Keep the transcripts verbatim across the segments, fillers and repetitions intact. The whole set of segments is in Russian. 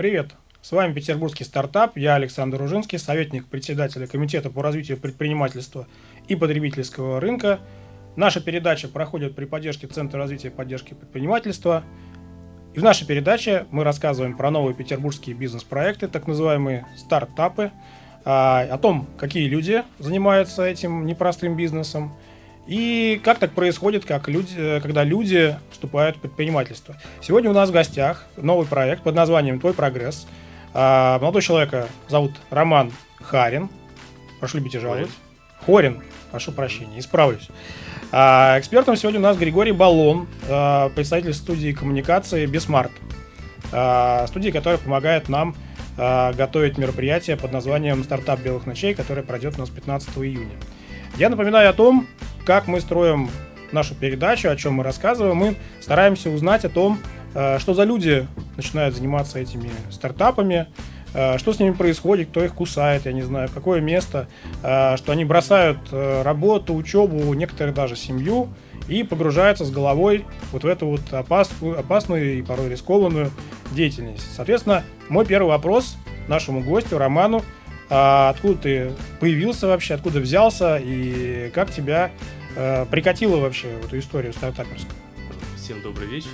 Привет! С вами Петербургский стартап, я Александр Ружинский, советник председателя Комитета по развитию предпринимательства и потребительского рынка. Наша передача проходит при поддержке Центра развития и поддержки предпринимательства. И в нашей передаче мы рассказываем про новые петербургские бизнес-проекты, так называемые стартапы, о том, какие люди занимаются этим непростым бизнесом, и как так происходит, как люди, когда люди вступают в предпринимательство. Сегодня у нас в гостях новый проект под названием «Твой прогресс». А, молодого человека зовут Роман Харин. Прошу любить и жаловать. Хорин. Прошу прощения, исправлюсь. А, экспертом сегодня у нас Григорий Балон, а, представитель студии коммуникации BESmart. А, студии, которая помогает нам а, готовить мероприятие под названием «Стартап Белых Ночей», которое пройдет у нас пятнадцатого июня. Я напоминаю о том, как мы строим нашу передачу, о чем мы рассказываем. Мы стараемся узнать о том, что за люди начинают заниматься этими стартапами, что с ними происходит, кто их кусает, я не знаю, в какое место, что они бросают работу, учебу, некоторые даже семью и погружаются с головой вот в эту вот опасную, опасную и порой рискованную деятельность. Соответственно, мой первый вопрос нашему гостю Роману: откуда ты появился вообще, откуда взялся и как тебя прикатило вообще в эту историю стартаперскую? Всем добрый вечер.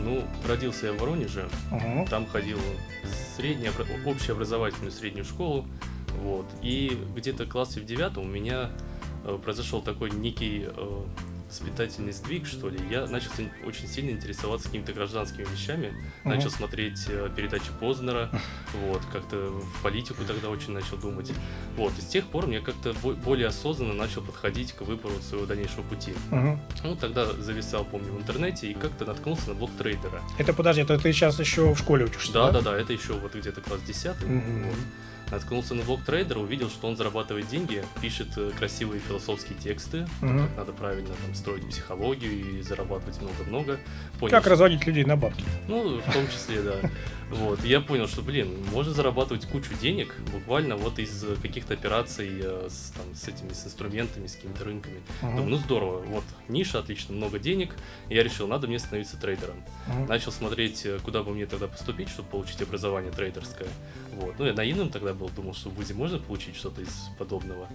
Ну, родился я в Воронеже, uh-huh. там ходил среднюю, общеобразовательную среднюю школу, вот, и где-то в классе в девятом у меня произошел такой некий э, воспитательный сдвиг, что ли. Я начал очень сильно интересоваться какими-то гражданскими вещами, uh-huh. начал смотреть э, передачи Познера, вот, как-то в политику тогда очень начал думать, вот, и с тех пор мне как-то бо- более осознанно начал подходить к выбору своего дальнейшего пути. Uh-huh. Ну, тогда зависал, помню, в интернете и как-то наткнулся на блог трейдера. Это, подожди, это ты сейчас еще в школе учишься, да? Да, да, да, это еще вот где-то класс десятый, uh-huh. вот. Наткнулся на блог трейдера, увидел, что он зарабатывает деньги, пишет красивые философские тексты, mm-hmm. как надо правильно там строить психологию и зарабатывать много-много. Понял, как что... разводить людей на бабки. Ну, в том числе, да. Вот, я понял, что, блин, можно зарабатывать кучу денег буквально вот из каких-то операций с, там, с этими, с инструментами, с какими-то рынками. Uh-huh. Думаю, ну здорово, вот, ниша, отлично, много денег. Я решил, надо мне становиться трейдером. Uh-huh. Начал смотреть, куда бы мне тогда поступить, чтобы получить образование трейдерское. Вот, ну я наивным тогда был, думал, что в вузе можно получить что-то из подобного.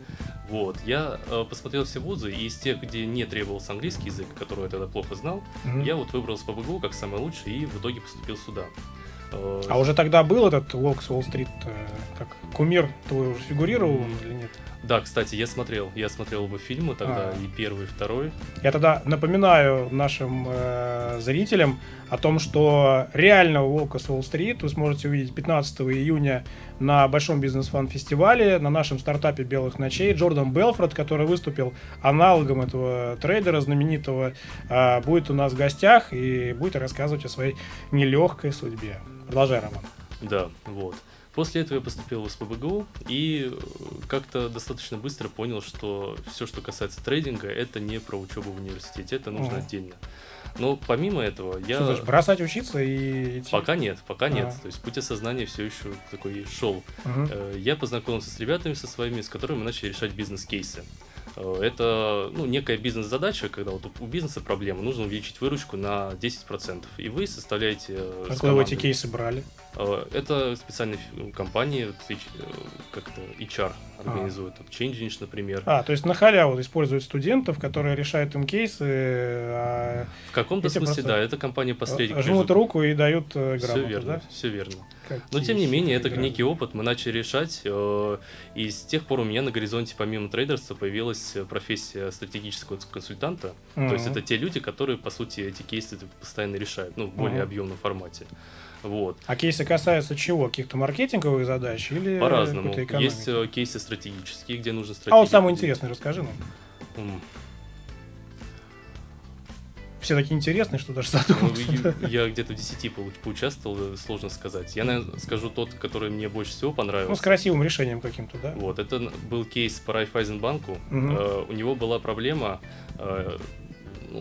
Вот, я э, посмотрел все вузы, и из тех, где не требовался английский язык, который я тогда плохо знал, uh-huh. я вот выбрал эс пэ бэ гэ у как самый лучший и в итоге поступил сюда. А уже тогда был этот Волк с Уолл-стрит, как кумир твой уже фигурировал он или нет? Да, кстати, я смотрел, я смотрел оба фильма тогда, а. и первый, и второй. Я тогда напоминаю нашим э, зрителям о том, что реального Волка с Уолл-стрит вы сможете увидеть пятнадцатого июня на Большом бизнес-фан-фестивале, на нашем стартапе «Белых ночей». Джордан Белфрод, который выступил аналогом этого трейдера знаменитого, э, будет у нас в гостях и будет рассказывать о своей нелегкой судьбе. Продолжай, Роман. Да, вот. После этого я поступил в эс пэ бэ гэ у и как-то достаточно быстро понял, что все, что касается трейдинга, это не про учебу в университете, это нужно uh-huh. отдельно. Но помимо этого я... Что значит, бросать учиться и... Пока нет, пока uh-huh. нет. То есть путь осознания все еще такой шел. Uh-huh. Я познакомился с ребятами со своими, с которыми мы начали решать бизнес-кейсы. Это, ну, некая бизнес-задача, когда вот у бизнеса проблема, нужно увеличить выручку на десять процентов. И вы составляете... Откуда вы эти кейсы брали? Это специальные компании, как-то эйч ар организуют, а. Change, например. А, то есть на халяву используют студентов, которые решают им кейсы. А в каком-то смысле, просто... да, это компания-посредник. Жмут между... руку и дают грамоту, все верно, да? Все верно. Какие Но, тем не менее, это грамоты? Некий опыт, мы начали решать, и с тех пор у меня на горизонте, помимо трейдерства, появилась профессия стратегического консультанта, mm-hmm. то есть это те люди, которые, по сути, эти кейсы постоянно решают, ну, в более mm-hmm. объемном формате. Вот. А кейсы касаются чего? Каких-то маркетинговых задач или по-разному. Какой-то экономики? Есть кейсы стратегические, где нужно стратегически. А вот самый интересный расскажи нам. Mm. Все такие интересные, что даже задумался. Ну, я где-то в десяти поучаствовал, сложно сказать. Я, наверное, скажу тот, который мне больше всего понравился. Ну, с красивым решением каким-то, да? Вот, это был кейс по Райффайзенбанку. Угу. Uh, у него была проблема... Uh,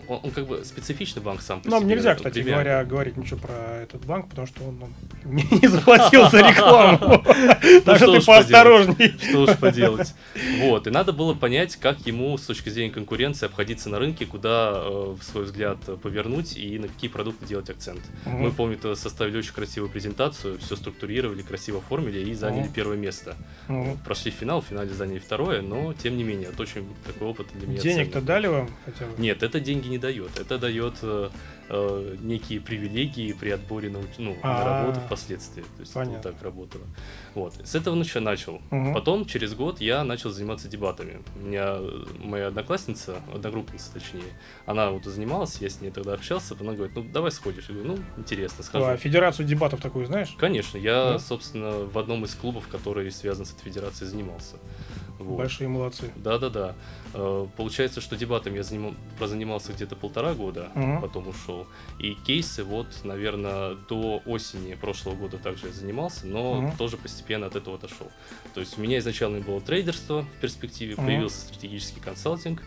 он, он как бы специфичный банк сам по себе. Нам нельзя, кстати говоря, говорить ничего про этот банк, потому что он не заплатил за рекламу. Так что ты поосторожней. Что уж поделать. Вот, и надо было понять, как ему с точки зрения конкуренции обходиться на рынке, куда, в свой взгляд, повернуть и на какие продукты делать акцент. Мы, помню, составили очень красивую презентацию, все структурировали, красиво оформили и заняли первое место. Прошли финал, в финале заняли второе, но тем не менее, это очень такой опыт для меня. Денег-то дали вам хотя бы? Нет, это деньги не дает, это дает э, некие привилегии при отборе на, ну, на работу впоследствии, то есть вот так работало. Вот. С этого еще начал. Угу. Потом, через год, я начал заниматься дебатами. У меня моя одноклассница, одногруппница точнее, она вот занималась, я с ней тогда общался, она говорит, ну давай сходишь. Я говорю, ну интересно, схожу. А федерацию дебатов такую знаешь? Конечно, я, да? собственно, в одном из клубов, который связан с этой федерацией, занимался. Вот. Большие молодцы. Да-да-да. Получается, что дебатами я заним... прозанимался где-то полтора года, угу. потом ушел. И кейсы, вот, наверное, до осени прошлого года также я занимался, но угу. тоже постепенно от этого отошел. То есть у меня изначально было трейдерство в перспективе, угу. появился стратегический консалтинг,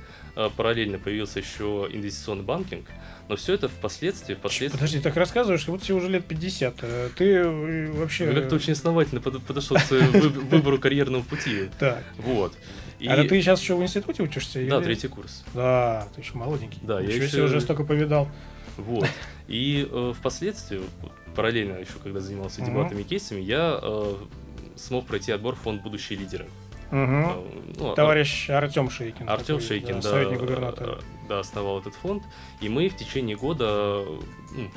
параллельно появился еще инвестиционный банкинг, но все это впоследствии... впоследствии... Подожди, так рассказываешь, как будто тебе уже лет пятьдесят. Ты вообще... Ну, как-то очень основательно подошел к своему выбору карьерного пути. Вот. И... А ты сейчас еще в институте учишься? Да, или... третий курс. Да, ты еще молоденький. Да, я еще... уже столько повидал. Вот. И э, впоследствии, параллельно еще, когда занимался uh-huh. дебатами и кейсами, я э, смог пройти отбор в фонд «Будущие лидеры». Uh-huh. Ну, товарищ Артем Шейкин. Артем такой, Шейкин, да, да, советник губернатора. Да, основал этот фонд. И мы в течение года... Ну,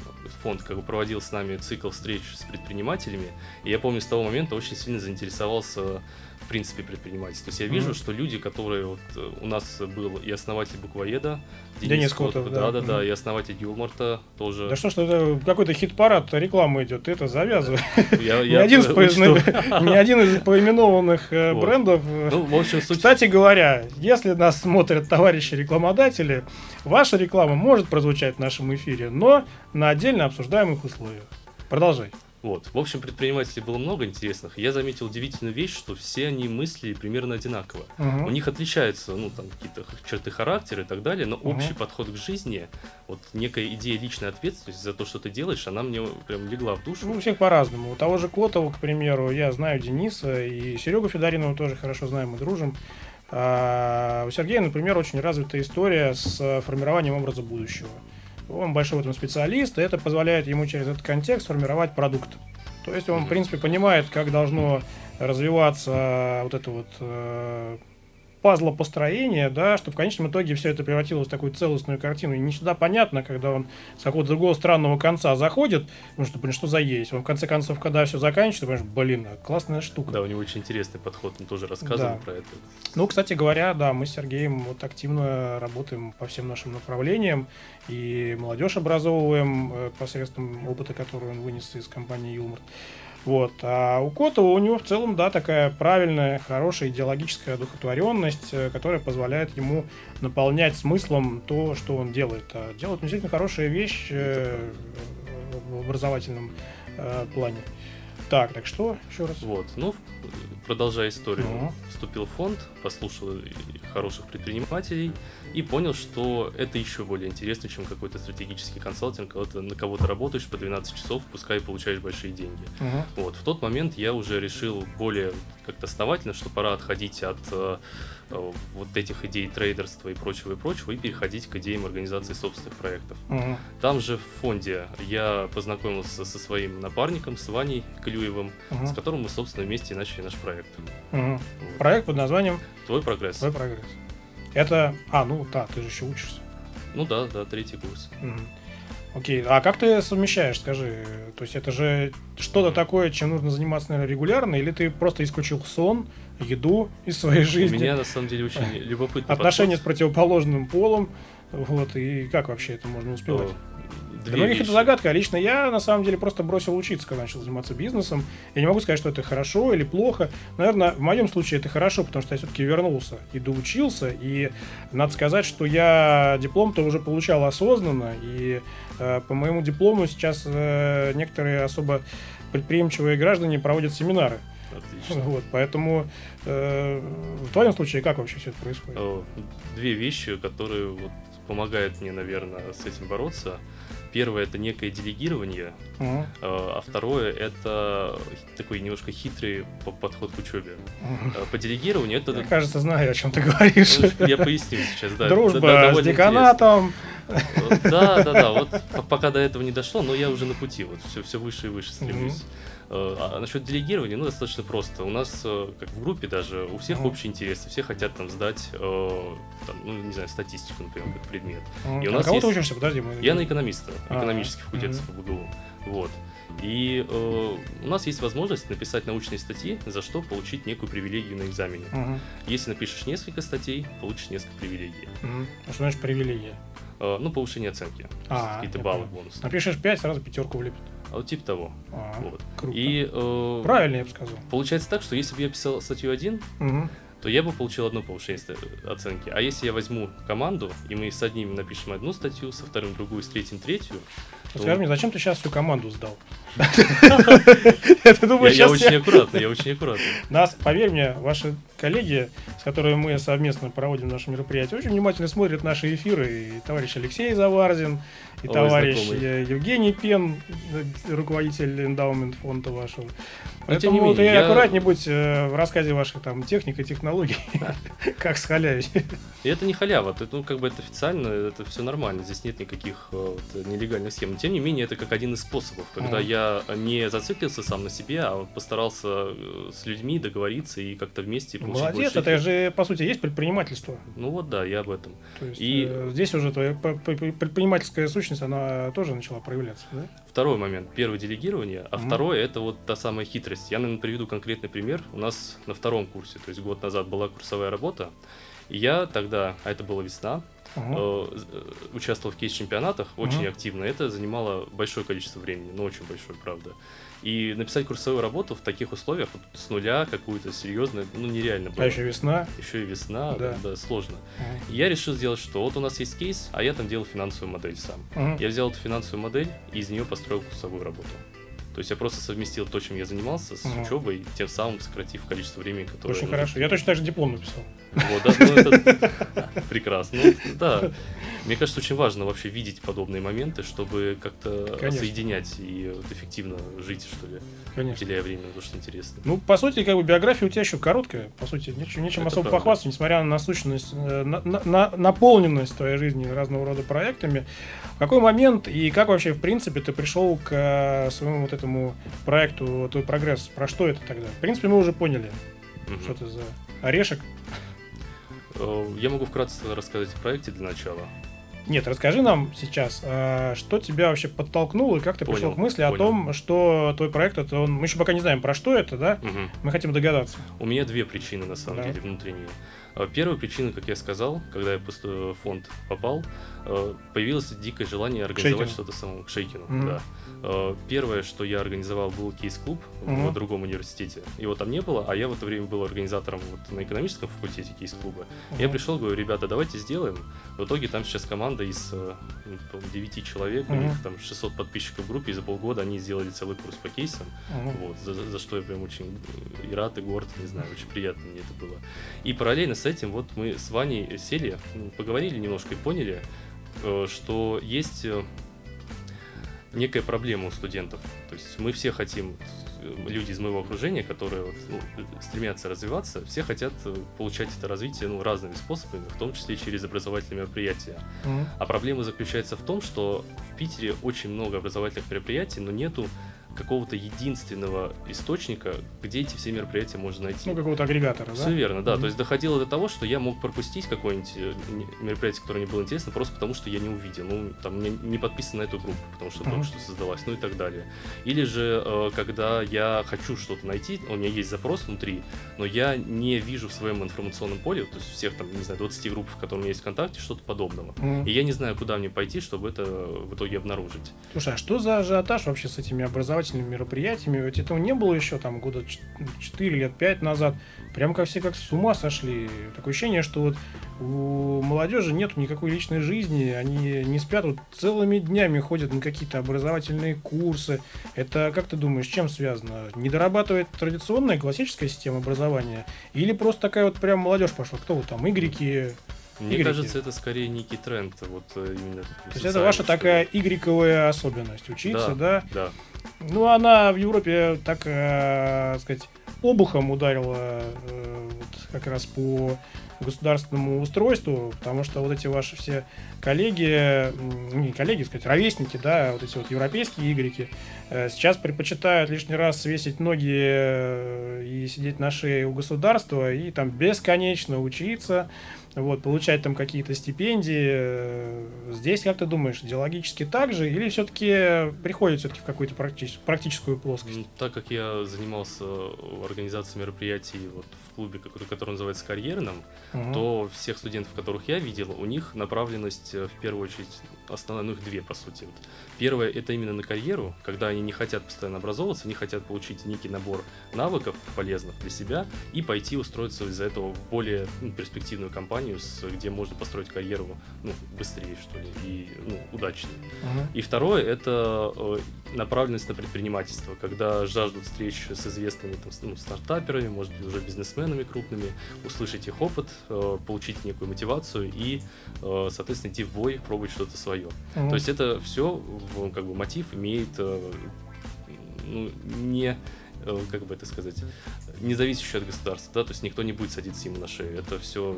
фонд как бы проводил с нами цикл встреч с предпринимателями. И я помню, с того момента очень сильно заинтересовался... в принципе, предприниматель. То есть я вижу, mm-hmm. что люди, которые вот у нас был и основатель Буквоеда, Денис, Денис Котов, Котов, да, да, да, да, и основатель Юморта тоже. Да что ж, это какой-то хит-парад, реклама идет, ты это завязывай. Ни один из поименованных брендов. Кстати говоря, если нас смотрят товарищи рекламодатели, ваша реклама может прозвучать в нашем эфире, но на отдельно обсуждаемых условиях. Продолжай. Вот. В общем, предпринимателей было много интересных. Я заметил удивительную вещь, что все они мысли примерно одинаково. Uh-huh. У них отличаются, ну, там, какие-то черты характера и так далее, но uh-huh. общий подход к жизни, вот некая идея личной ответственности за то, что ты делаешь, она мне прям легла в душу. Ну, у всех по-разному. У того же Котова, к примеру, я знаю Дениса, и Серегу Федоринова тоже хорошо знаем и дружим. А у Сергея, например, очень развитая история с формированием образа будущего. Он большой в этом специалист, и это позволяет ему через этот контекст формировать продукт. То есть он, в принципе, понимает, как должно развиваться вот это вот э, пазлопостроение, да, чтобы в конечном итоге все это превратилось в такую целостную картину. И не всегда понятно, когда он с какого-то другого странного конца заходит, потому что, блин, что за есть? Он, в конце концов, когда все заканчивается, понимаешь, блин, классная штука. Да, у него очень интересный подход, мы тоже рассказываем да. про это. Ну, кстати говоря, да, мы с Сергеем вот активно работаем по всем нашим направлениям. И молодежь образовываем посредством опыта, который он вынес из компании «Юмор». Вот. А у Котова, у него в целом, да, такая правильная, хорошая идеологическая одухотворенность, которая позволяет ему наполнять смыслом то, что он делает. А делает действительно хорошая вещь в образовательном плане. Так, так что еще раз? Вот, ну, продолжая историю, uh-huh. вступил в фонд, послушал хороших предпринимателей и понял, что это еще более интересно, чем какой-то стратегический консалтинг, когда ты на кого-то работаешь по двенадцать часов, пускай получаешь большие деньги. Uh-huh. Вот, в тот момент я уже решил более как-то основательно, что пора отходить от э, э, вот этих идей трейдерства и прочего, и прочего, и переходить к идеям организации собственных проектов. Uh-huh. Там же в фонде я познакомился со своим напарником, с Ваней Клюевым, Uh-huh. с которым мы, собственно, вместе начали наш проект. Uh-huh. Вот. Проект под названием «Твой прогресс». Твой прогресс. Это, а, ну да, ты же еще учишься. Ну да, да, третий курс. Uh-huh. Окей, а как ты совмещаешь, скажи? То есть это же что-то такое, чем нужно заниматься, наверное, регулярно, или ты просто исключил сон, еду из своей жизни? У меня, на самом деле, очень любопытно. Отношения с противоположным полом, вот, и как вообще это можно успевать? Для многих это загадка. Лично я, на самом деле, просто бросил учиться, когда начал заниматься бизнесом. Я не могу сказать, что это хорошо или плохо. Наверное, в моем случае это хорошо, потому что я все-таки вернулся и доучился. И надо сказать, что я диплом-то уже получал осознанно. И э, по моему диплому сейчас э, некоторые особо предприимчивые граждане проводят семинары. Отлично. Вот, поэтому э, в твоем случае как вообще все это происходит? Две вещи, которые... вот помогают мне, наверное, с этим бороться. Первое – это некое делегирование, uh-huh. а второе – это такой немножко хитрый подход к учебе. Uh-huh. По делегированию это… Я, кажется, знаю, о чем ты говоришь. Я поясню сейчас, да. Дружба с деканатом. Да, да, да, вот пока до этого не дошло, но я уже на пути, вот все, все выше и выше стремлюсь. А насчет делегирования, ну, достаточно просто. У нас, как в группе даже, у всех mm. общий интерес, все хотят там сдать, э, там, ну, не знаю, статистику, например, как предмет. Mm. И у нас а кого есть... ты учишься? Подожди, мы... Я на экономиста, ah. экономический факультет СПбГУ. Mm-hmm. Вот. И э, у нас есть возможность написать научные статьи, за что получить некую привилегию на экзамене. Mm-hmm. Если напишешь несколько статей, получишь несколько привилегий. Mm-hmm. А что значит привилегия? Э, ну, повышение оценки, ah, какие-то баллы, бонусы. Напишешь пять, сразу пятерку влепит. Вот типа того. А, вот. И, э, правильно я бы сказал. Получается так, что если бы я писал статью один, угу. то я бы получил одно повышение оценки. А если я возьму команду, и мы с одним напишем одну статью, со вторым другую, с третьим третью... То... Скажи мне, зачем ты сейчас всю команду сдал? Я очень аккуратно, я очень аккуратно. Нас, поверь мне, ваши коллеги, с которыми мы совместно проводим наше мероприятие, очень внимательно смотрят наши эфиры. И товарищ Алексей Заварзин, и товарищ Евгений Пен, руководитель эндаумент фонда вашего. Поэтому ты аккуратнее будь в рассказе ваших там техник и технологий, как схалявить. И это не халява, ну как бы это официально, это все нормально, здесь нет никаких нелегальных схем. Тем не менее, это как один из способов, когда mm-hmm. я не зациклился сам на себе, а постарался с людьми договориться и как-то вместе получить больше. Молодец, это же, по сути, есть предпринимательство. Ну вот да, я об этом. То есть, и э, здесь уже твоя предпринимательская сущность, она тоже начала проявляться, да? Второй момент. Первое – делегирование, а mm-hmm. второе – это вот та самая хитрость. Я, наверное, приведу конкретный пример. У нас на втором курсе, то есть год назад, была курсовая работа, и я тогда, а это была весна, Uh-huh. участвовал в кейс-чемпионатах очень uh-huh. активно. Это занимало большое количество времени, но очень большое, правда. И написать курсовую работу в таких условиях вот, с нуля какую-то серьезную, ну нереально было. А еще весна. Еще и весна, да, да, да, сложно. Uh-huh. И я решил сделать, что вот у нас есть кейс, а я там делал финансовую модель сам. Uh-huh. Я взял эту финансовую модель и из нее построил курсовую работу. То есть я просто совместил то, чем я занимался, с uh-huh. учебой, тем самым сократив количество времени, которое... Очень нужно. Хорошо. Я точно так же диплом написал. Вот, да, ну это прекрасно. Да, мне кажется, очень важно вообще видеть подобные моменты, чтобы как-то соединять и эффективно жить, что ли, уделяя время, потому что интересно. Ну, по сути, как бы биография у тебя еще короткая, по сути, нечем особо похвастаться, несмотря на насущность, на наполненность твоей жизни разного рода проектами. В какой момент и как вообще, в принципе, ты пришел к своему вот этому проекту «Твой прогресс»? Про что это тогда? В принципе, мы уже поняли, mm-hmm. что это за орешек. Я могу вкратце рассказать о проекте для начала. Нет, расскажи нам сейчас, что тебя вообще подтолкнуло и как ты понял, пришел к мысли понял. о том, что твой проект, это он... мы еще пока не знаем, про что это, да? Угу. Мы хотим догадаться. У меня две причины, на самом да. деле, внутренние. Первая причина, как я сказал, когда я в фонд попал, появилось дикое желание организовать что-то самому. К Шейкину, mm-hmm. да. Первое, что я организовал, был кейс-клуб mm-hmm. в другом университете. Его там не было, а я в это время был организатором вот на экономическом факультете кейс-клуба. Mm-hmm. Я пришел, говорю, ребята, давайте сделаем. В итоге там сейчас команда из девяти человек, mm-hmm. у них там шестьсот подписчиков в группе, и за полгода они сделали целый курс по кейсам, mm-hmm. вот, за, за что я прям очень и рад, и горд, не знаю, очень приятно мне это было. И параллельно с этим вот мы с Ваней сели, поговорили немножко и поняли, что есть некая проблема у студентов, то есть мы все хотим... Люди из моего окружения, которые вот, ну, стремятся развиваться, все хотят получать это развитие ну, разными способами, в том числе через образовательные мероприятия. Mm-hmm. А проблема заключается в том, что в Питере очень много образовательных мероприятий, но нету какого-то единственного источника, где эти все мероприятия можно найти. Ну, какого-то агрегатора, все да? Все верно, да. Mm-hmm. То есть доходило до того, что я мог пропустить какое-нибудь мероприятие, которое мне было интересно, просто потому что я не увидел. Ну, там, мне не подписано на эту группу, потому что mm-hmm. только что создалась, ну и так далее. Или же, когда я хочу что-то найти, у меня есть запрос внутри, но я не вижу в своем информационном поле, то есть всех, там, не знаю, двадцати групп, в которых у меня есть ВКонтакте, что-то подобного. Mm-hmm. И я не знаю, куда мне пойти, чтобы это в итоге обнаружить. Слушай, а что за ажиотаж вообще с этими образованиями? Мероприятиями, ведь этого не было еще там года четыре лет, пять назад. Прям как все как с ума сошли. Такое ощущение, что вот у молодежи нет никакой личной жизни, они не спят, вот целыми днями ходят на какие-то образовательные курсы. Это, как ты думаешь, с чем связано? Не дорабатывает традиционная классическая система образования? Или просто такая вот прям молодежь пошла? Кто вот там, игреки, Мне игреки. Кажется, это скорее некий тренд. Вот, именно, то есть это ваша такая игриковая особенность учиться, да? Да. да. Ну, она в Европе так, э, сказать, обухом ударила э, вот, как раз по государственному устройству, потому что вот эти ваши все коллеги, не коллеги, сказать, ровесники, да, вот эти вот европейские игреки, э, сейчас предпочитают лишний раз свесить ноги и сидеть на шее у государства и там бесконечно учиться, вот, получать там какие-то стипендии. Здесь, как ты думаешь, идеологически так же или все-таки приходит все-таки в какую-то практи- практическую плоскость? Так как я занимался организацией мероприятий вот в клубе, который называется «Карьерным», угу. то всех студентов, которых я видел, у них направленность в первую очередь основная, ну их две, по сути. Вот. Первое – это именно на карьеру, когда они не хотят постоянно образовываться, они хотят получить некий набор навыков полезных для себя и пойти устроиться из-за этого в более ну, перспективную компанию, где можно построить карьеру ну, быстрее, что ли, и ну, удачнее. Uh-huh. И второе – это направленность на предпринимательство, когда жаждут встреч с известными там, ну, стартаперами, может быть, уже бизнесменами крупными, услышать их опыт, получить некую мотивацию и, соответственно, идти в бой, пробовать что-то свое. Uh-huh. То есть это все, как бы, мотив имеет ну, не… как бы это сказать, не зависящее от государства, да, то есть никто не будет садиться ему на шею, это все...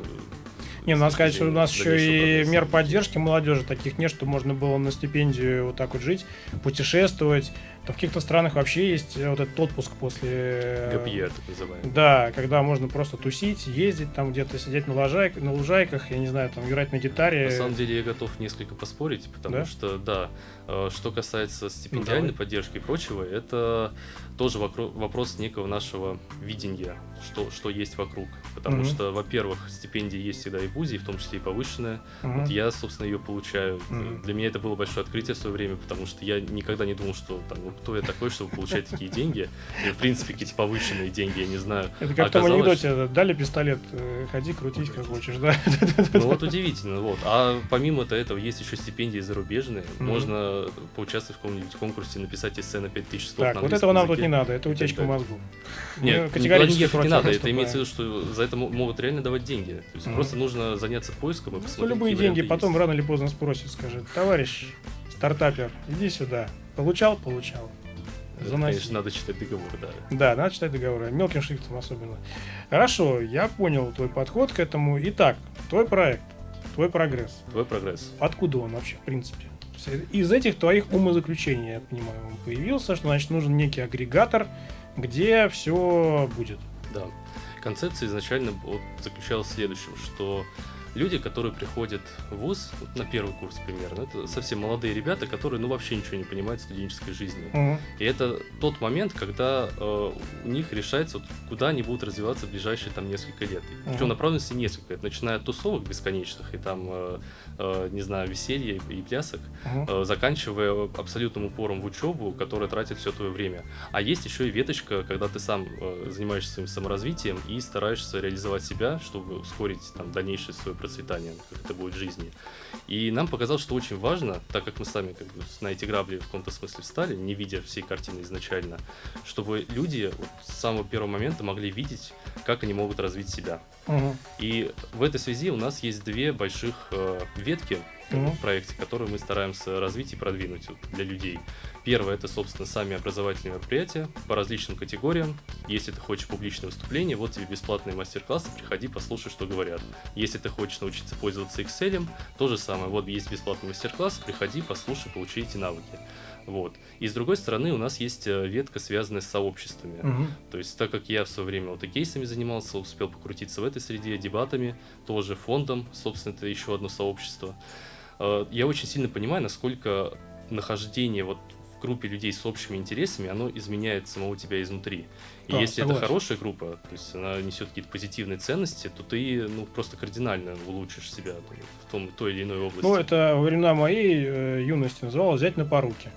Не, надо сказать, что у нас еще и мер поддержки молодежи таких нет, что можно было на стипендию вот так вот жить, путешествовать, то в каких-то странах вообще есть вот этот отпуск после... Гэп-йер, так называемый. Да, когда можно просто тусить, ездить там где-то, сидеть на, лужайк, на лужайках, я не знаю, там играть на гитаре. На самом деле я готов несколько поспорить, потому да? что, да, что касается стипендиальной Давай. поддержки и прочего, это тоже вокруг, вопрос некого нашего видения, что, что есть вокруг. Потому mm-hmm. что, во-первых, стипендии есть всегда и в ВУЗе, и в том числе и повышенная. Mm-hmm. Вот я, собственно, ее получаю. Mm-hmm. Для меня это было большое открытие в свое время, потому что я никогда не думал, что там, ну, кто я такой, чтобы получать такие деньги. И, в принципе, какие-то повышенные деньги, я не знаю. Это как в том анекдоте, дали пистолет, ходи, крутись, как хочешь, да? Ну вот удивительно, вот. А помимо этого есть еще стипендии зарубежные. Можно поучаствовать в каком-нибудь конкурсе, написать эссе на пять тысяч слов. Так, вот этого нам тут не надо, это утечка мозгу. Нет, категорически не надо, это имеется в виду, что за это могут реально давать деньги. То есть просто нужно заняться поиском и посмотреть. Любые деньги потом рано или поздно спросят, скажет, товарищ стартапер, иди сюда. Получал, получал. Это, конечно, надо читать договоры, да. Да, надо читать договоры, мелким шрифтом особенно. Хорошо, я понял твой подход к этому. Итак, твой проект, твой прогресс. Твой прогресс. Откуда он вообще, в принципе? Из этих твоих умозаключений, я понимаю, он появился, что, значит, нужен некий агрегатор, где все будет. Да. Концепция изначально заключалась в следующем, что... Люди, которые приходят в ВУЗ, вот, на первый курс примерно, это совсем молодые ребята, которые ну вообще ничего не понимают в студенческой жизни. Mm-hmm. И это тот момент, когда э, у них решается, вот, куда они будут развиваться в ближайшие там несколько лет. Mm-hmm. Причем направленности несколько лет, начиная от тусовок бесконечных и там, э, э, не знаю, веселья и, и плясок, mm-hmm. э, заканчивая абсолютным упором в учебу, которая тратит все твое время. А есть еще и веточка, когда ты сам э, занимаешься своим саморазвитием и стараешься реализовать себя, чтобы ускорить там дальнейшее свое процветания, как это будет в жизни. И нам показалось, что очень важно, так как мы сами как бы, на эти грабли в каком-то смысле встали, не видя всей картины изначально, чтобы люди вот, с самого первого момента могли видеть, как они могут развить себя. Угу. И в этой связи у нас есть две больших э, ветки угу. в проекте, которые мы стараемся развить и продвинуть вот, для людей. Первое – это, собственно, сами образовательные мероприятия по различным категориям. Если ты хочешь публичное выступление, вот тебе бесплатные мастер-классы, приходи, послушай, что говорят. Если ты хочешь научиться пользоваться Excel, то же самое. Вот есть бесплатный мастер-класс, приходи, послушай, получи эти навыки. Вот. И с другой стороны, у нас есть ветка, связанная с сообществами. Uh-huh. То есть, так как я в свое время вот и кейсами занимался, успел покрутиться в этой среде, дебатами, тоже фондом, собственно, это еще одно сообщество. Я очень сильно понимаю, насколько нахождение вот группе людей с общими интересами, оно изменяет самого тебя изнутри. И да, если это хорошая группа, то есть она несет какие-то позитивные ценности, то ты ну, просто кардинально улучшишь себя в том, той или иной области. Ну, это во времена моей э, юности называлось «взять на поруки».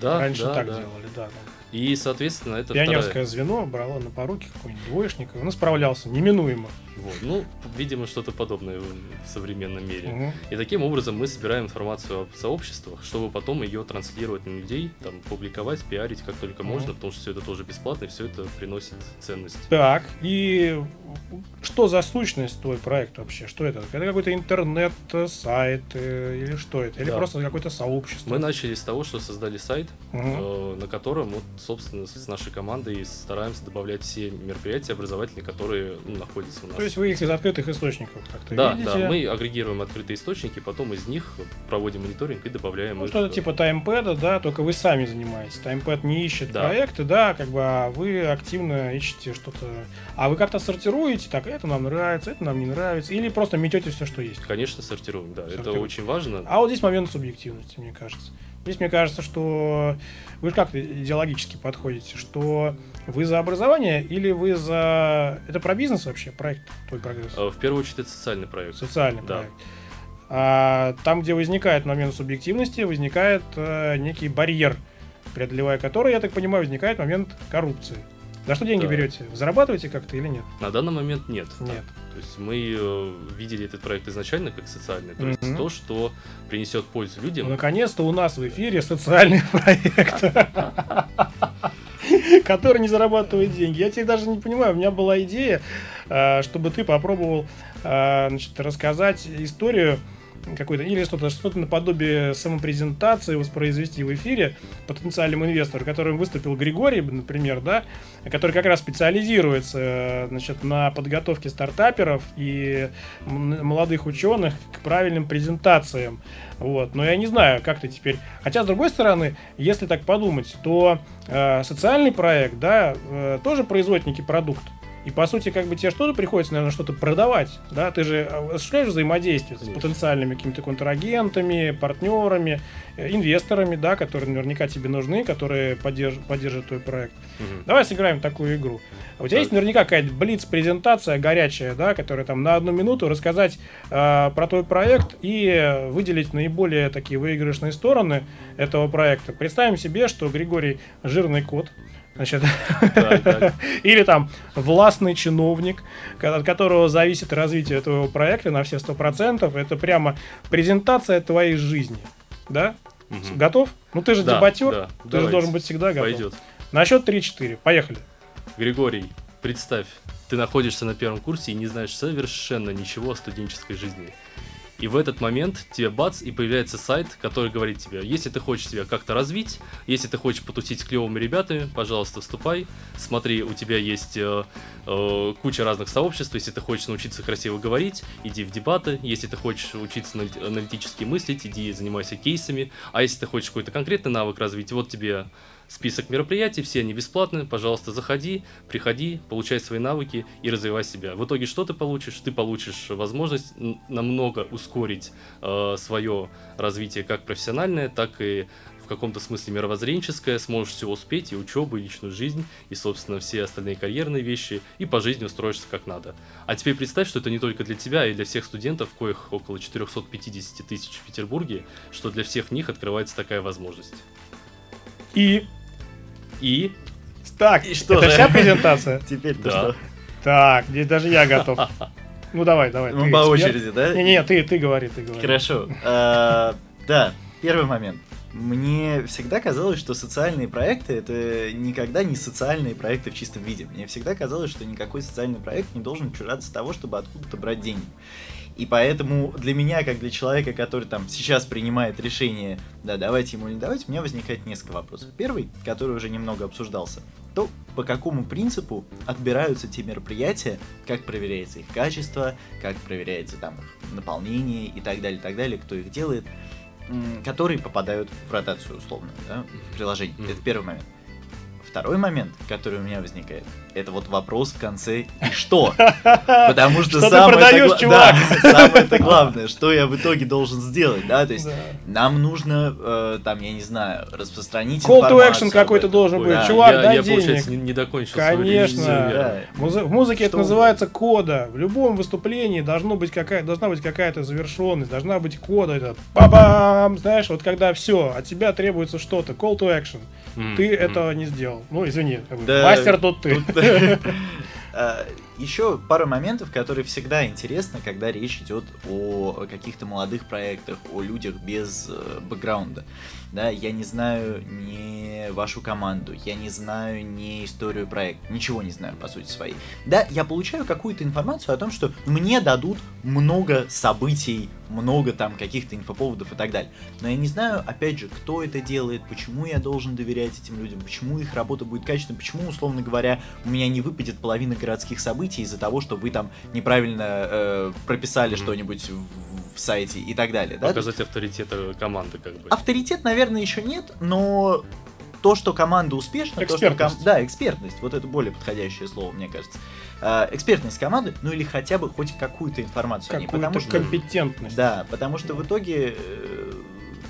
Да, Раньше да, так да. делали, да. да. И, соответственно, это пионерское вторая... звено брало на поруки какой-нибудь двоечник, и он справлялся неминуемо. Вот. Ну, видимо, что-то подобное в современном мире. Угу. И таким образом мы собираем информацию об сообществах, чтобы потом ее транслировать на людей, там, публиковать, пиарить как только угу. можно, потому что все это тоже бесплатно, и все это приносит ценность. Так, и что за сущность твой проект вообще? Что это? Это какой-то интернет-сайт или что это? Или да. просто какое-то сообщество? Мы начали с того, что создали сайт, угу. э, на котором вот, собственно, с нашей командой стараемся добавлять все мероприятия образовательные, которые ну, находятся у нас. То есть вы их из открытых источников как-то да, видите? Да, да, мы агрегируем открытые источники, потом из них проводим мониторинг и добавляем... Ну, их... что-то типа Таймпэда, да, только вы сами занимаетесь. Таймпэд не ищет да. проекты, да, как бы, а вы активно ищете что-то... А вы как-то сортируете, так, это нам нравится, это нам не нравится, или просто метете все, что есть? Конечно, сортируем, да, сортируем. Это очень важно. А вот здесь момент субъективности, мне кажется. Здесь, мне кажется, что вы же как-то идеологически подходите, что вы за образование или вы за... Это про бизнес вообще, проект «Твой прогресс»? В первую очередь это социальный проект. Социальный да. проект. А, там, где возникает момент субъективности, возникает а, некий барьер, преодолевая который, я так понимаю, возникает момент коррупции. За что деньги да. берете? Зарабатываете как-то или нет? На данный момент нет. Нет. Да. То есть мы видели этот проект изначально как социальный, то есть mm-hmm. то, что принесет пользу людям. Ну, наконец-то у нас в эфире социальный проект, который не зарабатывает деньги. Я тебя даже не понимаю, у меня была идея, чтобы ты попробовал рассказать историю какой-то, или что-то, что-то наподобие самопрезентации воспроизвести в эфире потенциальному инвестору, которым выступил Григорий, например, да, который как раз специализируется, значит, на подготовке стартаперов и молодых ученых к правильным презентациям. Вот. Но я не знаю, как ты теперь... Хотя, с другой стороны, если так подумать, то э, социальный проект, да, э, тоже производники продукта. И, по сути, как бы тебе что-то приходится, наверное, что-то продавать, да? Ты же осуществляешь взаимодействие Конечно. С потенциальными какими-то контрагентами, партнерами, инвесторами, да, которые наверняка тебе нужны, которые поддерж... поддержат твой проект. Угу. Давай сыграем такую игру. А у тебя так. есть наверняка какая-то блиц-презентация горячая, да, которая там на одну минуту рассказать э, про твой проект и выделить наиболее такие выигрышные стороны этого проекта. Представим себе, что Григорий жирный кот, значит, так, так. или там властный чиновник, от которого зависит развитие этого проекта на все сто процентов. Это прямо презентация твоей жизни. Да? Угу. Готов? Ну ты же да, дебатер, да. ты Давайте. Же должен быть всегда готов. Пойдет. На счет три-четыре. Поехали. Григорий, представь, ты находишься на первом курсе и не знаешь совершенно ничего о студенческой жизни. И в этот момент тебе бац, и появляется сайт, который говорит тебе, если ты хочешь себя как-то развить, если ты хочешь потусить с клевыми ребятами, пожалуйста, вступай, смотри, у тебя есть э, э, куча разных сообществ, если ты хочешь научиться красиво говорить, иди в дебаты, если ты хочешь учиться аналитически мыслить, иди занимайся кейсами, а если ты хочешь какой-то конкретный навык развить, вот тебе... Список мероприятий, все они бесплатные, пожалуйста, заходи, приходи, получай свои навыки и развивай себя. В итоге что ты получишь? Ты получишь возможность намного ускорить э, свое развитие как профессиональное, так и в каком-то смысле мировоззренческое, сможешь все успеть, и учебу, и личную жизнь, и, собственно, все остальные карьерные вещи, и по жизни устроишься как надо. А теперь представь, что это не только для тебя, а и для всех студентов, коих около четыреста пятьдесят тысяч в Петербурге, что для всех них открывается такая возможность. И... И... Так, и что это же? Вся презентация? Теперь-то да. что? Так, здесь даже я готов. Ну давай, давай. Ну по очереди, да? Не-не, ты, ты говори, ты говори. Хорошо. Да, первый момент. Мне всегда казалось, что социальные проекты — это никогда не социальные проекты в чистом виде. Мне всегда казалось, что никакой социальный проект не должен чужаться того, чтобы откуда-то брать деньги. И поэтому для меня, как для человека, который там сейчас принимает решение, да, давайте ему или не давайте, у меня возникает несколько вопросов. Первый, который уже немного обсуждался, то по какому принципу отбираются те мероприятия, как проверяется их качество, как проверяется там их наполнение и так далее, так далее, кто их делает, которые попадают в ротацию условно, да, в приложение. Mm-hmm. Это первый момент. второй момент, который у меня возникает, это вот вопрос в конце «и что?». Потому что самое главное, что я в итоге должен сделать, да, то есть нам нужно, там, я не знаю, распространить информацию. Call to action какой-то должен быть, чувак, дай денег. Я, получается, не докончил свою ревизию. Конечно, в музыке это называется кода, в любом выступлении должна быть какая-то завершенность, должна быть кода, ба-бам, знаешь, вот когда все, от тебя требуется что-то, call to action. Mm-hmm. Ты этого не сделал. Ну, извини, да, мастер тут ты. Еще пара моментов, которые всегда интересны, когда речь идет о каких-то молодых проектах, о людях без бэкграунда. Да, я не знаю ни вашу команду, я не знаю ни историю проекта, ничего не знаю по сути своей. Да, я получаю какую-то информацию о том, что мне дадут много событий, много там каких-то инфоповодов и так далее. Но я не знаю, опять же, кто это делает, почему я должен доверять этим людям, почему их работа будет качественной, почему, условно говоря, у меня не выпадет половина городских событий из-за того, что вы там неправильно э, прописали mm-hmm. что-нибудь в, в сайте и так далее. Да? Показать авторитет команды как бы. Авторитет, наверное, еще нет, но то, что команда успешна... Экспертность. То, что ком... Да, экспертность. Вот это более подходящее слово, мне кажется. Э, экспертность команды, ну или хотя бы хоть какую-то информацию. Какую-то потому, что... компетентность. Да, потому что mm-hmm. в итоге э,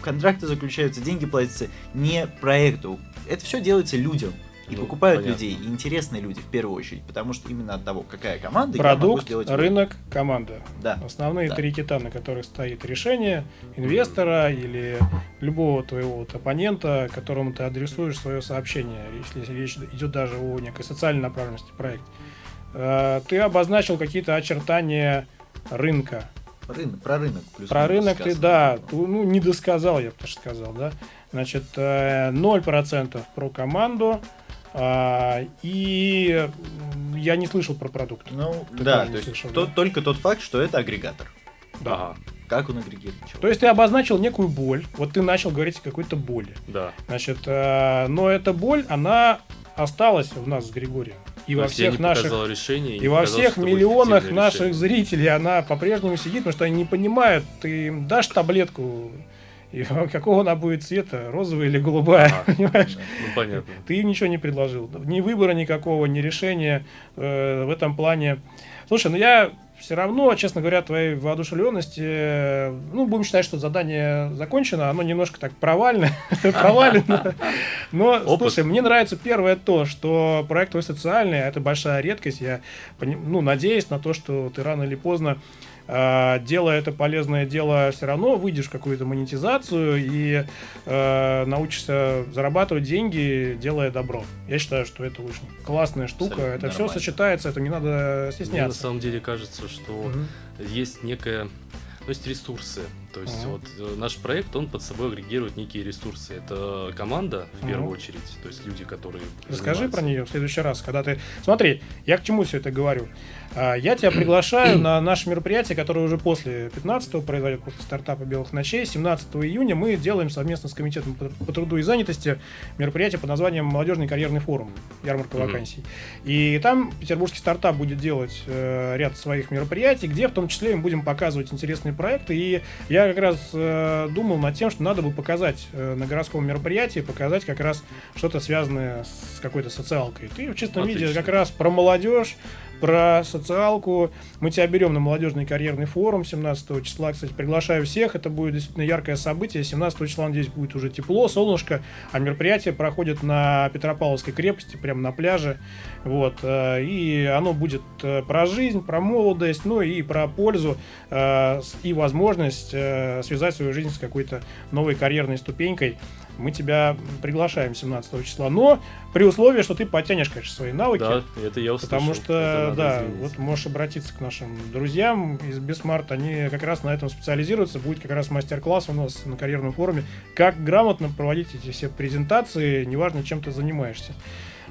контракты заключаются, деньги платятся не проекту. Это все делается людям. И ну, покупают понятно. людей, и интересные люди в первую очередь, потому что именно от того, какая команда. Продукт, рынок, команда. Да. Основные да. три кита, на которых стоит решение инвестора или любого твоего вот оппонента, которому ты адресуешь свое сообщение, если речь идет даже о некой социальной направленности проекта. Ты обозначил какие-то очертания рынка. Рынок, про рынок. Плюс про рынок ты, да, ты, ну, не досказал, я бы даже сказал, да. Значит, ноль процентов про команду. А, и я не слышал про продукт. Ну, ты да, то слышал, есть, да? То, только тот факт, что это агрегатор. Да. Ага. Как он агрегирует? Чего? То есть ты обозначил некую боль. Вот ты начал говорить о какой-то боли. Да. Значит, а, но эта боль, она осталась у нас с Григорием. И во всех наших решение, и во показал, всех миллионах наших решение. Зрителей она по-прежнему сидит, потому что они не понимают, ты им дашь таблетку. И какого она будет цвета, розовая или голубая, а, понимаешь? Да, ну, понятно. Ты им ничего не предложил. Ни выбора никакого, ни решения э, в этом плане. Слушай, ну я все равно, честно говоря, твоей воодушевленности, э, ну, будем считать, что задание закончено, оно немножко так провально, провалено. Но, слушай, мне нравится первое то, что проект твой социальный, это большая редкость. Я ну, надеюсь на то, что ты рано или поздно, делая это полезное дело, все равно выйдешь в какую-то монетизацию и э, научишься зарабатывать деньги, делая добро. Я считаю, что это очень классная штука. Абсолютно это нормально. Все сочетается, это не надо стесняться. Мне на самом деле кажется, что mm-hmm. есть некая... То есть ресурсы. То есть mm-hmm. вот наш проект, он под собой агрегирует некие ресурсы. Это команда, в mm-hmm. первую очередь, то есть люди, которые... Расскажи занимаются. Про нее в следующий раз, когда ты... Смотри, я к чему все это говорю. Я тебя приглашаю на наше мероприятие, которое уже после пятнадцатого произойдет, после стартапа «Белых ночей». семнадцатого июня мы делаем совместно с Комитетом по труду и занятости мероприятие под названием «Молодежный карьерный форум. Ярмарка mm-hmm. вакансий». И там петербургский стартап будет делать ряд своих мероприятий, где в том числе мы будем показывать интересные проекты. И я как раз э, думал над тем, что надо бы показать э, на городском мероприятии, показать как раз что-то связанное с какой-то социалкой. Ты в чистом Отлично. виде как раз про молодежь, про социалку. Мы тебя берем на молодежный карьерный форум семнадцатого числа. Кстати, приглашаю всех. Это будет действительно яркое событие. семнадцатого числа, надеюсь, будет уже тепло, солнышко. А мероприятие проходит на Петропавловской крепости, прямо на пляже. Вот. И оно будет про жизнь, про молодость, ну и про пользу и возможность связать свою жизнь с какой-то новой карьерной ступенькой. Мы тебя приглашаем семнадцатого числа, но при условии, что ты подтянешь, конечно, свои навыки. Да, это я услышал. Потому что, да, извинить. Вот можешь обратиться к нашим друзьям из BESmart, они как раз на этом специализируются. Будет как раз мастер-класс у нас на карьерном форуме, как грамотно проводить эти все презентации, неважно, чем ты занимаешься.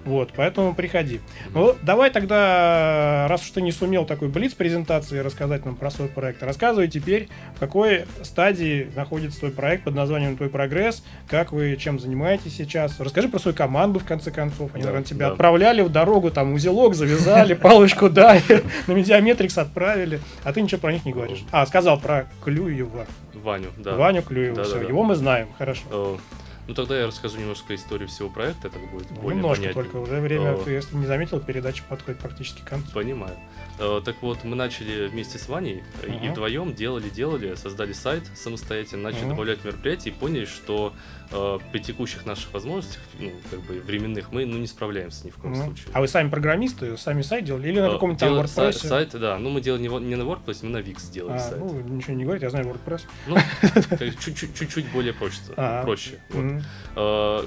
Вот, поэтому приходи. Mm-hmm. Ну, давай тогда, раз уж ты не сумел такой блиц-презентации рассказать нам про свой проект, рассказывай теперь, в какой стадии находится твой проект под названием «Твой прогресс», как вы чем занимаетесь сейчас. Расскажи про свою команду, в конце концов. Они, да, наверное, тебя да. отправляли в дорогу, там, узелок завязали, палочку дали, на Медиаметрикс отправили, а ты ничего про них не говоришь. А, сказал про Клюева. Ваню, да. Ваню Клюева, все, его мы знаем, хорошо. Ну, тогда я расскажу немножко историю всего проекта, это будет ну, более немножко понятнее. Только, уже время, uh, если не заметил, передача подходит практически к концу. Понимаю. Uh, так вот, мы начали вместе с Ваней, uh-huh. и вдвоем делали-делали, создали сайт самостоятельно, начали uh-huh. добавлять мероприятия и поняли, что uh, при текущих наших возможностях, ну, как бы временных, мы ну, не справляемся ни в коем uh-huh. случае. А вы сами программисты, сами сайт делали или на uh, каком-нибудь там WordPress? Сайт, сайт, да, ну мы делали не, не на WordPress, мы на Wix делали а, сайт. Ну, ничего не говорите, я знаю WordPress. Ну, чуть-чуть более проще.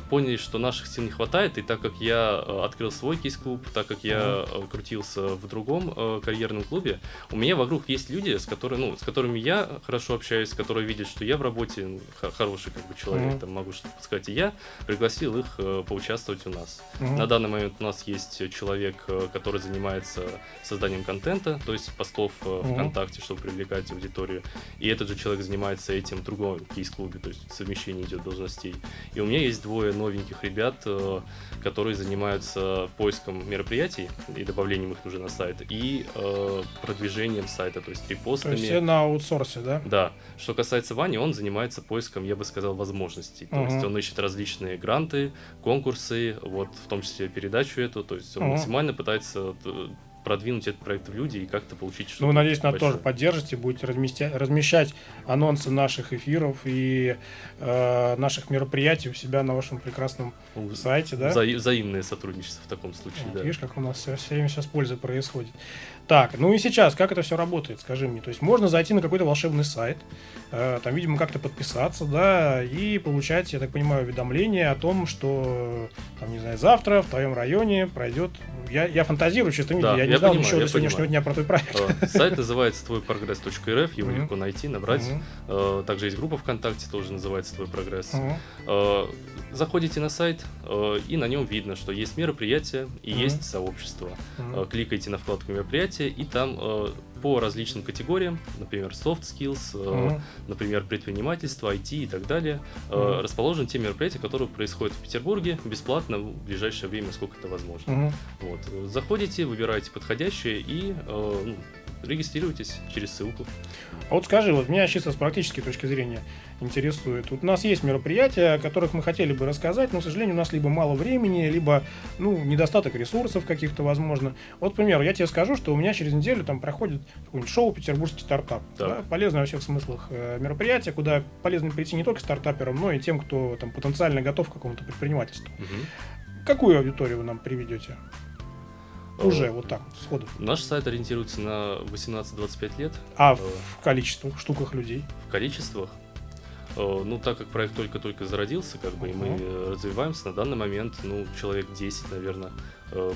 Поняли, что наших сил не хватает, и так как я открыл свой кейс-клуб, так как я mm-hmm. крутился в другом карьерном клубе, у меня вокруг есть люди, с, которые, ну, с которыми я хорошо общаюсь, которые видят, что я в работе ну, хороший как бы, человек, mm-hmm. там, могу что-то подсказать, и я пригласил их поучаствовать у нас. Mm-hmm. На данный момент у нас есть человек, который занимается созданием контента, то есть постов mm-hmm. ВКонтакте, чтобы привлекать аудиторию, и этот же человек занимается этим в другом кейс-клубе, то есть совмещение идет должностей. И у меня есть двое новеньких ребят, которые занимаются поиском мероприятий и добавлением их уже на сайт, и э, продвижением сайта, то есть репостами. То есть все на аутсорсе, да? Да. Что касается Вани, он занимается поиском, я бы сказал, возможностей. То uh-huh. есть он ищет различные гранты, конкурсы, вот в том числе передачу эту, то есть он uh-huh. максимально пытается продвинуть этот проект в люди и как-то получить что-то. Ну, надеюсь, нас тоже поддержите, будете разместя... размещать анонсы наших эфиров и э, наших мероприятий у себя на вашем прекрасном ну, сайте, да? Вза... Взаимное сотрудничество в таком случае, вот, да. Видишь, как у нас все время сейчас польза происходит. Так, ну и сейчас, как это все работает, скажи мне. То есть можно зайти на какой-то волшебный сайт, э, там, видимо, как-то подписаться, да, и получать, я так понимаю, уведомления о том, что, там, не знаю, завтра в твоем районе пройдет... Я, я фантазирую, честно, да, я, я не знал понимаю, ничего до сегодняшнего понимаю. Дня про твой проект. Сайт называется твой прогресс точка эр эф, его легко найти, набрать. Также есть группа ВКонтакте, тоже называется «Твой прогресс». Заходите на сайт, и на нем видно, что есть мероприятия и mm-hmm. есть сообщество. Mm-hmm. Кликайте на вкладку мероприятия, и там по различным категориям, например, soft skills, mm-hmm. например, предпринимательство, ай ти и так далее, mm-hmm. расположены те мероприятия, которые происходят в Петербурге бесплатно в ближайшее время, сколько это возможно. Mm-hmm. Вот. Заходите, выбираете подходящее и... Ну, регистрируйтесь через ссылку. А вот скажи, вот меня чисто с практической точки зрения интересует. Вот у нас есть мероприятия, о которых мы хотели бы рассказать, но, к сожалению, у нас либо мало времени, либо ну, недостаток ресурсов каких-то, возможно. Вот, к примеру, я тебе скажу, что у меня через неделю там проходит какое-нибудь шоу «Петербургский стартап». Да. Да, полезное во всех смыслах мероприятие, куда полезно прийти не только стартаперам, но и тем, кто там потенциально готов к какому-то предпринимательству. Угу. Какую аудиторию вы нам приведете? Уже вот так, сходу. Наш сайт ориентируется на восемнадцать-двадцать пять лет. А в количествах, в штуках людей? В количествах? Ну, так как проект только-только зародился, как бы, uh-huh. и мы развиваемся, на данный момент, ну, человек десять, наверное,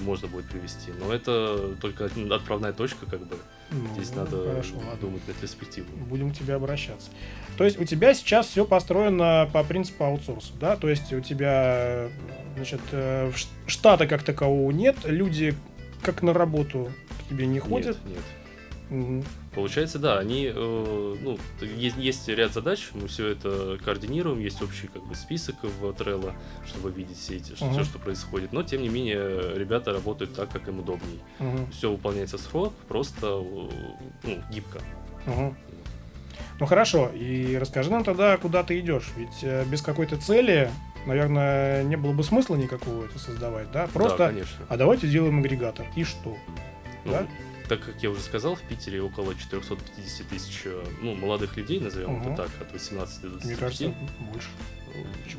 можно будет привести. Но это только отправная точка, как бы. Ну, здесь надо хорошо, думать на перспективу. Будем к тебе обращаться. То есть у тебя сейчас все построено по принципу аутсорса, да? То есть у тебя, значит, штата как такового нет, люди... Как на работу к тебе не ходят? Нет, нет. Угу. Получается, да, они, э, ну, есть, есть ряд задач, мы все это координируем, есть общий как бы список в Trello, чтобы видеть все эти, угу. все, что происходит, но тем не менее ребята работают так, как им удобней. Угу. Все выполняется в срок, просто ну, гибко. Угу. Ну хорошо, и расскажи нам тогда, куда ты идешь, ведь э, без какой-то цели... Наверное, не было бы смысла никакого это создавать, да? Просто, да, конечно. А давайте сделаем агрегатор. И что? Ну, да? Так как я уже сказал, в Питере около четыреста пятьдесят тысяч ну, молодых людей, назовем угу. это так, от восемнадцати до двадцати. Мне кажется, больше.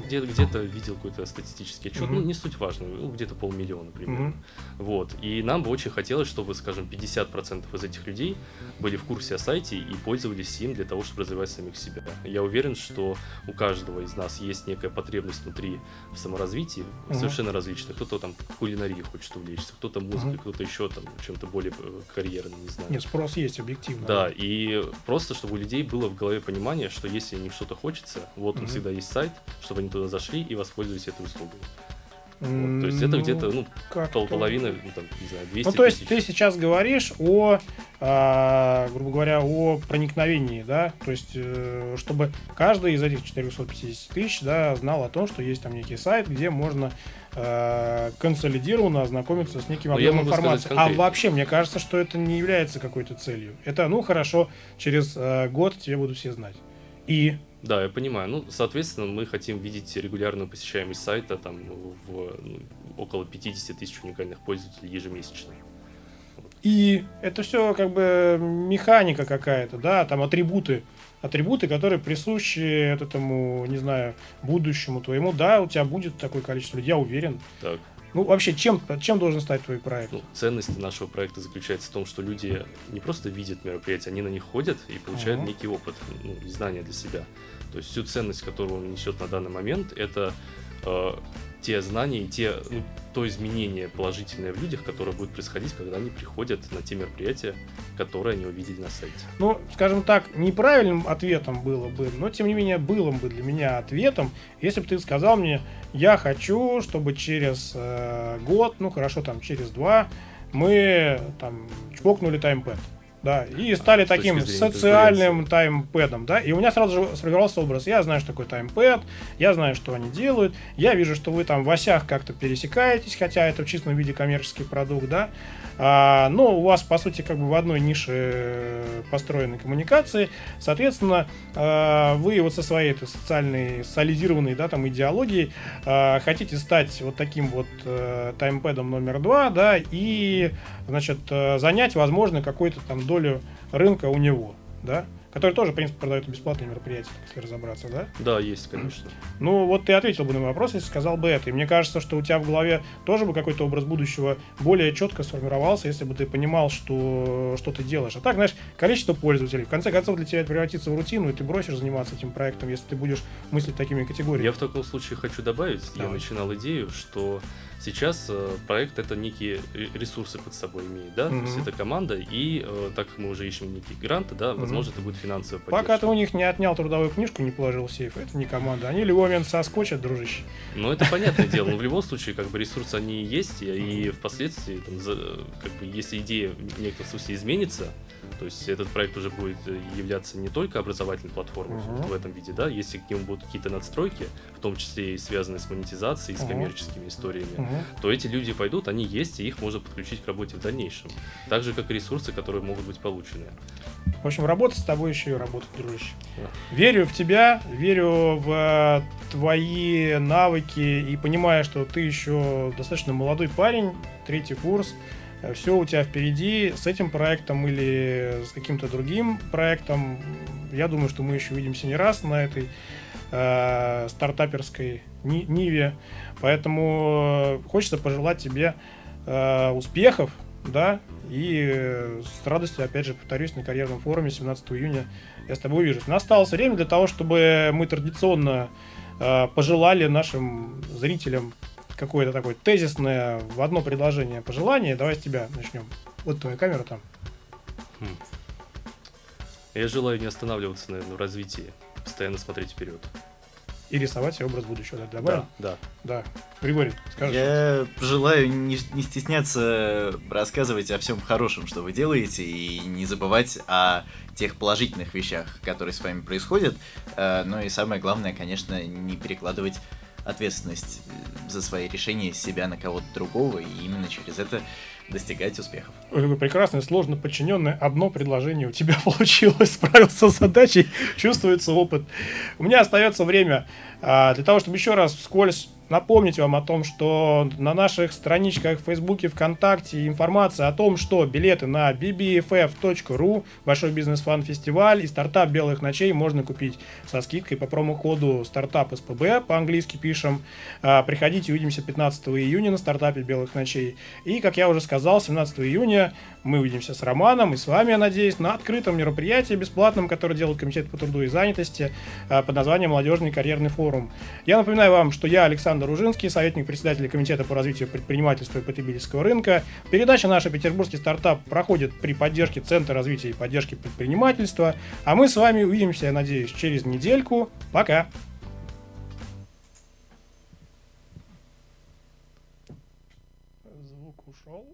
Где- где-то видел какой-то статистический отчет, угу. ну, не суть важно, ну, где-то полмиллиона примерно. Угу. Вот. И нам бы очень хотелось, чтобы, скажем, пятьдесят процентов из этих людей были в курсе о сайте и пользовались им для того, чтобы развивать самих себя. Я уверен, что у каждого из нас есть некая потребность внутри в саморазвитии, угу. совершенно различная. Кто-то там кулинарии хочет увлечься, кто-то музыкой, угу. кто-то еще там чем-то более карьерным, не знаю. Нет, спрос есть объективно. Да, и просто, чтобы у людей было в голове понимание, что если им что-то хочется, вот угу. он всегда есть сайт, чтобы они туда зашли и воспользовались этой услугой. Вот, то есть это ну, где-то ну, половина, ну, там, не знаю, двести тысяч. Ну, то есть ты сейчас говоришь о, э, грубо говоря, о проникновении, да, то есть э, чтобы каждый из этих четырехсот пятидесяти тысяч, да, знал о том, что есть там некий сайт, где можно э, консолидированно ознакомиться с неким объемом информации. А вообще, мне кажется, что это не является какой-то целью. Это, ну, хорошо, через э, год тебе будут все знать. И... Да, я понимаю. Ну, соответственно, мы хотим видеть регулярную посещаемость сайта там в ну, около пятьдесят тысяч уникальных пользователей ежемесячно. И это все как бы механика какая-то, да, там атрибуты, атрибуты, которые присущи этому, не знаю, будущему твоему, да, у тебя будет такое количество людей, я уверен. Так. Ну, вообще, чем, чем должен стать твой проект? Ну, ценность нашего проекта заключается в том, что люди не просто видят мероприятия, они на них ходят и получают uh-huh. некий опыт, ну, знания для себя. То есть всю ценность, которую он несет на данный момент, это э, те знания и те, ну, то изменение положительное в людях, которое будет происходить, когда они приходят на те мероприятия, которые они увидели на сайте. Ну, скажем так, неправильным ответом было бы, но тем не менее было бы для меня ответом, если бы ты сказал мне: я хочу, чтобы через э, год, ну хорошо, там через два, мы там чпокнули таймпэд, да, и стали а, таким социальным таймпэдом, да, и у меня сразу же сформировался образ: я знаю, что такое таймпэд, я знаю, что они делают, я вижу, что вы там в осях как-то пересекаетесь, хотя это в чистом виде коммерческий продукт, да, а, но у вас, по сути, как бы в одной нише построены коммуникации, соответственно, вы вот со своей этой социальной, солидированной, да, там, идеологией хотите стать вот таким вот таймпэдом номер два, да, и, значит, занять, возможно, какой-то там долю рынка у него, да? Который тоже, в принципе, продает бесплатные мероприятия, если разобраться, да? Да, есть, конечно. Ну, вот ты ответил бы на мой вопрос, если сказал бы это. И мне кажется, что у тебя в голове тоже бы какой-то образ будущего более четко сформировался, если бы ты понимал, что, что ты делаешь. А так, знаешь, количество пользователей, в конце концов, для тебя это превратится в рутину, и ты бросишь заниматься этим проектом, если ты будешь мыслить такими категориями. Я в таком случае хочу добавить, Давай. я начинал идею, что сейчас проект — это некие ресурсы под собой имеет, да? Mm-hmm. То есть это команда, и так как мы уже ищем некие гранты, да, возможно, mm-hmm. это будет финансовая поддержка. Пока ты у них не отнял трудовую книжку, не положил в сейф, это не команда. Они в любой момент соскочат, дружище. Ну, это понятное дело. Но в любом случае, как бы, ресурсы они есть, и впоследствии, там, как бы, если идея в некотором смысле изменится, то есть этот проект уже будет являться не только образовательной платформой uh-huh. в этом виде, да, если к нему будут какие-то надстройки, в том числе и связанные с монетизацией, uh-huh. с коммерческими историями, uh-huh. то эти люди пойдут, они есть, и их можно подключить к работе в дальнейшем. Так же, как и ресурсы, которые могут быть получены. В общем, работа с тобой еще и работа, дружище. Yeah. Верю в тебя, верю в твои навыки и понимаю, что ты еще достаточно молодой парень, третий курс. Все у тебя впереди. С этим проектом или с каким-то другим проектом, я думаю, что мы еще увидимся не раз на этой э, стартаперской ни- ниве. Поэтому хочется пожелать тебе э, успехов, да, и э, с радостью, опять же, повторюсь, на карьерном форуме семнадцатого июня я с тобой увижусь. Но осталось время для того, чтобы мы традиционно э, пожелали нашим зрителям какое-то такое тезисное в одно предложение пожелание. Давай с тебя начнем. Вот твоя камера там. Я желаю не останавливаться, наверное, в развитии. Постоянно смотреть вперед. И рисовать себе образ будущего. Да, да, да. Да. Григорий, скажи. Я желаю не, не стесняться рассказывать о всем хорошем, что вы делаете, и не забывать о тех положительных вещах, которые с вами происходят. Ну и самое главное, конечно, не перекладывать ответственность за свои решения себя на кого-то другого, и именно через это достигать успехов. Ой, прекрасное, сложно подчиненное одно предложение у тебя получилось, справился с задачей, чувствуется опыт. У меня остается время а, для того, чтобы еще раз вскользь напомнить вам о том, что на наших страничках в Фейсбуке, ВКонтакте информация о том, что билеты на би би эф эф точка ру, Большой бизнес-фан фестиваль и Стартап Белых Ночей можно купить со скидкой по промокоду Стартап СПБ, по-английски пишем. Приходите, увидимся пятнадцатого июня на Стартапе Белых Ночей. И, как я уже сказал, семнадцатого июня мы увидимся с Романом и с вами, я надеюсь, на открытом мероприятии бесплатном, которое делает Комитет по труду и занятости под названием «Молодежный карьерный форум». Я напоминаю вам, что я, Александр Ружинский, советник председателя Комитета по развитию предпринимательства и потребительского рынка. Передача «Наша Петербургский стартап» проходит при поддержке Центра развития и поддержки предпринимательства. А мы с вами увидимся, я надеюсь, через недельку. Пока! Звук ушел.